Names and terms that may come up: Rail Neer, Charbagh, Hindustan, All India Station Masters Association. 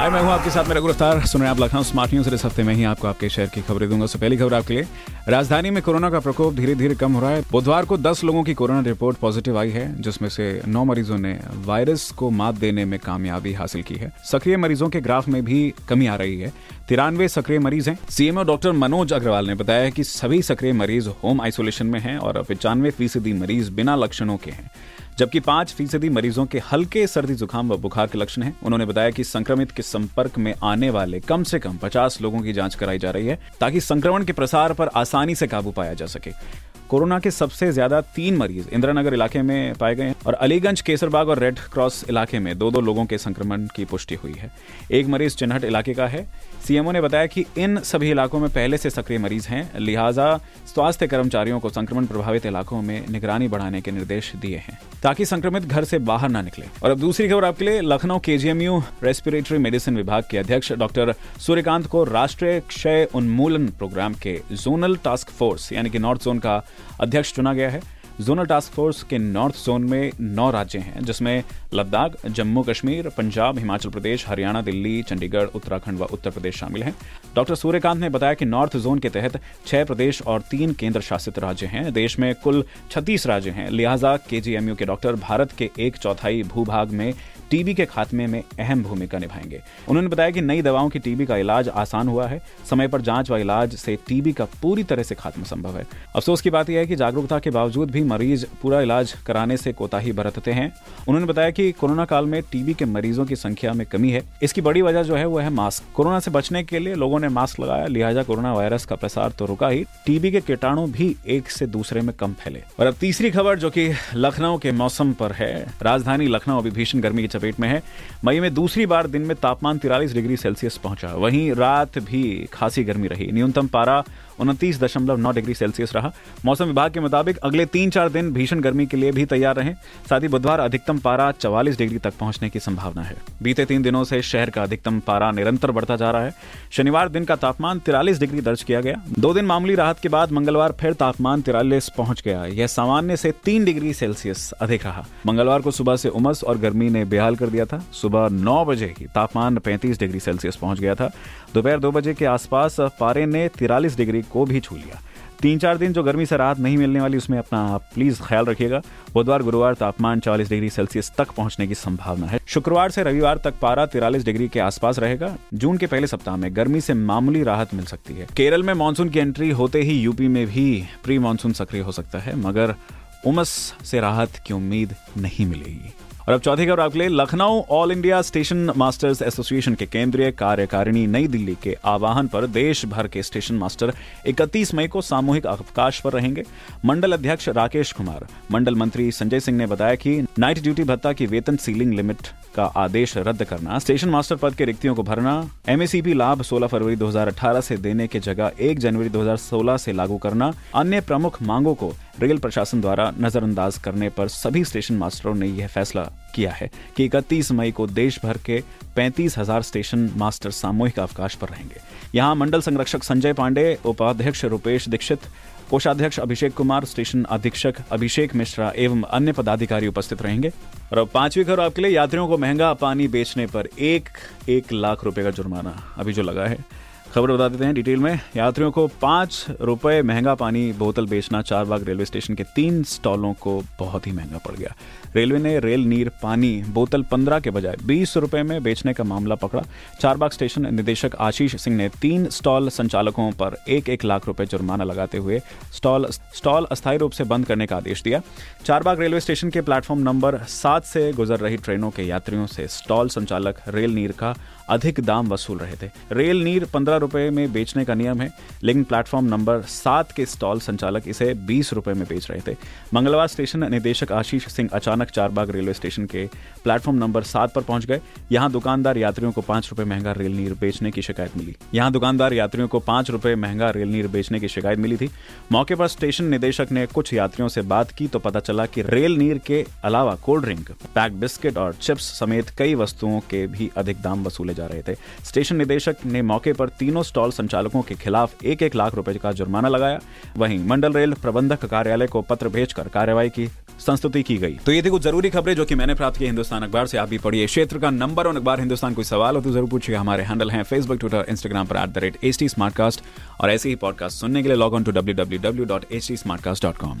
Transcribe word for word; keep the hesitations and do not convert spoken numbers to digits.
हाय, मैं हूँ आपके साथ में रघु रफ्तार। सुन रहे हैं आप लखनऊ स्मार्ट न्यूज। इस हफ्ते में ही आपको आपके शहर की खबरें दूंगा। पहली खबर आपके लिए, राजधानी में कोरोना का प्रकोप धीरे धीरे कम हो रहा है। बुधवार को दस लोगों की कोरोना रिपोर्ट पॉजिटिव आई है, जिसमें से नौ मरीजों ने वायरस को मात देने में कामयाबी हासिल की है। सक्रिय मरीजों के ग्राफ में भी कमी आ रही है, तिरानवे सक्रिय मरीज हैं। C M O doctor Manoj Agarwal ने बताया कि सभी सक्रिय मरीज होम आइसोलेशन में हैं और पचानवे फीसदी मरीज बिना लक्षणों के हैं, जबकि पांच फीसदी मरीजों के हल्के सर्दी जुकाम व बुखार के लक्षण हैं। उन्होंने बताया कि संक्रमित के संपर्क में आने वाले कम से कम पचास लोगों की जांच कराई जा रही है, ताकि संक्रमण के प्रसार पर आसानी से काबू पाया जा सके। कोरोना के सबसे ज्यादा तीन मरीज इंदिरानगर इलाके में पाए गए हैं और अलीगंज, केसरबाग और रेड क्रॉस इलाके में दो दो लोगों के संक्रमण की पुष्टि हुई है। एक मरीज चिन्हट इलाके का है। सी एम ओ ने बताया कि इन सभी इलाकों में पहले से सक्रिय मरीज हैं, लिहाजा स्वास्थ्य कर्मचारियों को संक्रमण प्रभावित इलाकों में निगरानी बढ़ाने के निर्देश दिए हैं, ताकि संक्रमित घर से बाहर ना निकले। और अब दूसरी खबर आपके लिए, लखनऊ के G M U respiratory medicine विभाग के अध्यक्ष डॉक्टर सूर्यकांत को राष्ट्रीय क्षय उन्मूलन प्रोग्राम के जोनल टास्क फोर्स यानी कि नॉर्थ जोन का अध्यक्ष चुना गया है। जोनल टास्क फोर्स के नॉर्थ जोन में नौ राज्य हैं, जिसमें लद्दाख, जम्मू कश्मीर, पंजाब, हिमाचल प्रदेश, हरियाणा, दिल्ली, चंडीगढ़, उत्तराखंड व उत्तर प्रदेश शामिल हैं। डॉक्टर सूर्यकांत ने बताया कि नॉर्थ जोन के तहत छह प्रदेश और तीन केंद्र शासित राज्य हैं। देश में कुल छत्तीस राज्य हैं, लिहाजा के जी एम यू के डॉक्टर भारत के एक चौथाई भूभाग में टी बी के खात्मे में अहम भूमिका निभाएंगे। उन्होंने बताया कि नई दवाओं की टी बी का इलाज आसान हुआ है। समय पर जांच व इलाज से टी बी का पूरी तरह से खात्मा संभव है। अफसोस की बात यह है कि जागरूकता के बावजूद भी मरीज पूरा इलाज कराने से कोताही बरतते हैं। उन्होंने बताया कि कोरोना काल में टी बी के मरीजों की संख्या में कमी है। इसकी बड़ी वजह जो है वो है मास्क। कोरोना से बचने के लिए लोगों ने मास्क लगाया, लिहाजा कोरोना वायरस का प्रसार तो रुका ही, टी बी के कीटाणु भी एक से दूसरे में कम फैले। और अब तीसरी खबर जो कि लखनऊ के मौसम पर है। राजधानी लखनऊ अभी भीषण गर्मी पेट में है। मई में दूसरी बार दिन में तापमान तिरालीस डिग्री सेल्सियस पहुंचा। वहीं रात भी खासी गर्मी रही। न्यूनतम पारा उनतीस दशमलव नौ डिग्री सेल्सियस रहा। मौसम विभाग के मुताबिक अगले तीन चार दिन भीषण गर्मी के लिए भी तैयार रहें। साथ ही बुधवार अधिकतम पारा चवालीस डिग्री तक पहुंचने की संभावना है। बीते तीन दिनों से शहर का अधिकतम पारा निरंतर बढ़ता जा रहा है। शनिवार दिन का तापमान तिरालीस डिग्री दर्ज किया गया। दो दिन मामूली राहत के बाद मंगलवार फिर तापमान तिरालीस पहुंच गया। यह सामान्य से तीन डिग्री सेल्सियस अधिक रहा। मंगलवार को सुबह से उमस और गर्मी ने बेहाल कर दिया था। सुबह नौ बजे तापमान पैंतीस डिग्री सेल्सियस पहुंच गया था। दोपहर दो बजे के आसपास पारे ने तिरालीस डिग्री को भी छू लिया। तीन चार दिन जो गर्मी से राहत नहीं मिलने वाली, उसमें अपना प्लीज ख्याल रखिएगा। बुधवार गुरुवार तापमान चालीस डिग्री सेल्सियस तक पहुंचने की संभावना है। शुक्रवार से रविवार तक पारा तिरालीस डिग्री के आसपास रहेगा। जून के पहले सप्ताह में गर्मी से मामूली राहत मिल सकती है। केरल में मानसून की एंट्री होते ही यूपी में भी प्री मानसून सक्रिय हो सकता है, मगर उमस से राहत की उम्मीद नहीं मिलेगी। और अब चौथी खबर आपके लिए, Lucknow all India station masters association के केंद्रीय कार्यकारिणी नई दिल्ली के आह्वान पर देश भर के स्टेशन मास्टर इकतीस मई को सामूहिक अवकाश पर रहेंगे। मंडल अध्यक्ष राकेश कुमार, मंडल मंत्री संजय सिंह ने बताया कि नाइट ड्यूटी भत्ता की वेतन सीलिंग लिमिट का आदेश रद्द करना, स्टेशन मास्टर पद के रिक्तियों को भरना, एम एस सी पी लाभ सोलह फरवरी दो हज़ार अठारह से देने के जगह एक जनवरी दो हज़ार सोलह से लागू करना, अन्य प्रमुख मांगों को रेल प्रशासन द्वारा नजरअंदाज करने पर सभी स्टेशन मास्टरों ने यह फैसला किया है कि इकतीस मई को देश भर के पैंतीस हज़ार स्टेशन मास्टर सामूहिक अवकाश पर रहेंगे। यहां मंडल संरक्षक संजय पांडे, उपाध्यक्ष रुपेश दीक्षित, कोषाध्यक्ष अभिषेक कुमार, स्टेशन अधीक्षक अभिषेक मिश्रा एवं अन्य पदाधिकारी उपस्थित रहेंगे। और पांचवी खबर आपके लिए, यात्रियों को महंगा पानी बेचने पर एक एक लाख रुपए का जुर्माना अभी जो लगा है। खबर बता देते हैं डिटेल में। यात्रियों को पाँच रुपए महंगा पानी बोतल बेचना चारबाग रेलवे स्टेशन के तीन स्टॉलों को बहुत ही महंगा पड़ गया। रेलवे ने रेल नीर पानी बोतल पंद्रह के बजाय बीस रुपए में बेचने का मामला पकड़ा। चारबाग स्टेशन निदेशक आशीष सिंह ने तीन स्टॉल संचालकों पर एक एक लाख रुपए जुर्माना लगाते हुए स्टॉल स्टॉल अस्थायी रूप से बंद करने का आदेश दिया। चारबाग रेलवे स्टेशन के प्लेटफॉर्म नंबर सात से गुजर रही ट्रेनों के यात्रियों से स्टॉल संचालक रेल नीर का अधिक दाम वसूल रहे थे। रेल नीर पंद्रह रुपए में बेचने का नियम है, लेकिन प्लेटफॉर्म नंबर सात के स्टॉल संचालक इसे बीस रुपए में बेच रहे थे। मंगलवार स्टेशन निदेशक आशीष सिंह अचानक चारबाग रेलवे स्टेशन के प्लेटफॉर्म नंबर सात पर पहुंच गए। यहाँ दुकानदार यात्रियों को पांच रुपए महंगा रेल नीर बेचने की शिकायत मिली यहाँ दुकानदार यात्रियों को पांच रुपए महंगा रेल नीर बेचने की शिकायत मिली थी। मौके पर स्टेशन निदेशक ने कुछ यात्रियों से बात की तो पता चला कि रेल नीर के अलावा कोल्ड ड्रिंक, पैक बिस्किट और चिप्स समेत कई वस्तुओं के भी अधिक दाम वसूले जा रहे थे। स्टेशन निदेशक ने मौके पर तीनों स्टॉल संचालकों के खिलाफ एक एक लाख रुपए का जुर्माना लगाया। वहीं मंडल रेल प्रबंधक कार्यालय को पत्र भेजकर कार्रवाई की संस्तुति की गई। तो ये थी कुछ जरूरी खबरें जो कि मैंने प्राप्त की हिंदुस्तान अखबार से। आप भी पढ़िए क्षेत्र का नंबर और अखबार हिंदुस्तान। कोई सवाल हो तो जरूर पूछिए। हमारे हैंडल हैं फेसबुक, ट्विटर, इंस्टाग्राम पर at the rate H T Smartcast. और ऐसे ही पॉडकास्ट सुनने के लिए log on to W W W dot H T Smartcast dot com.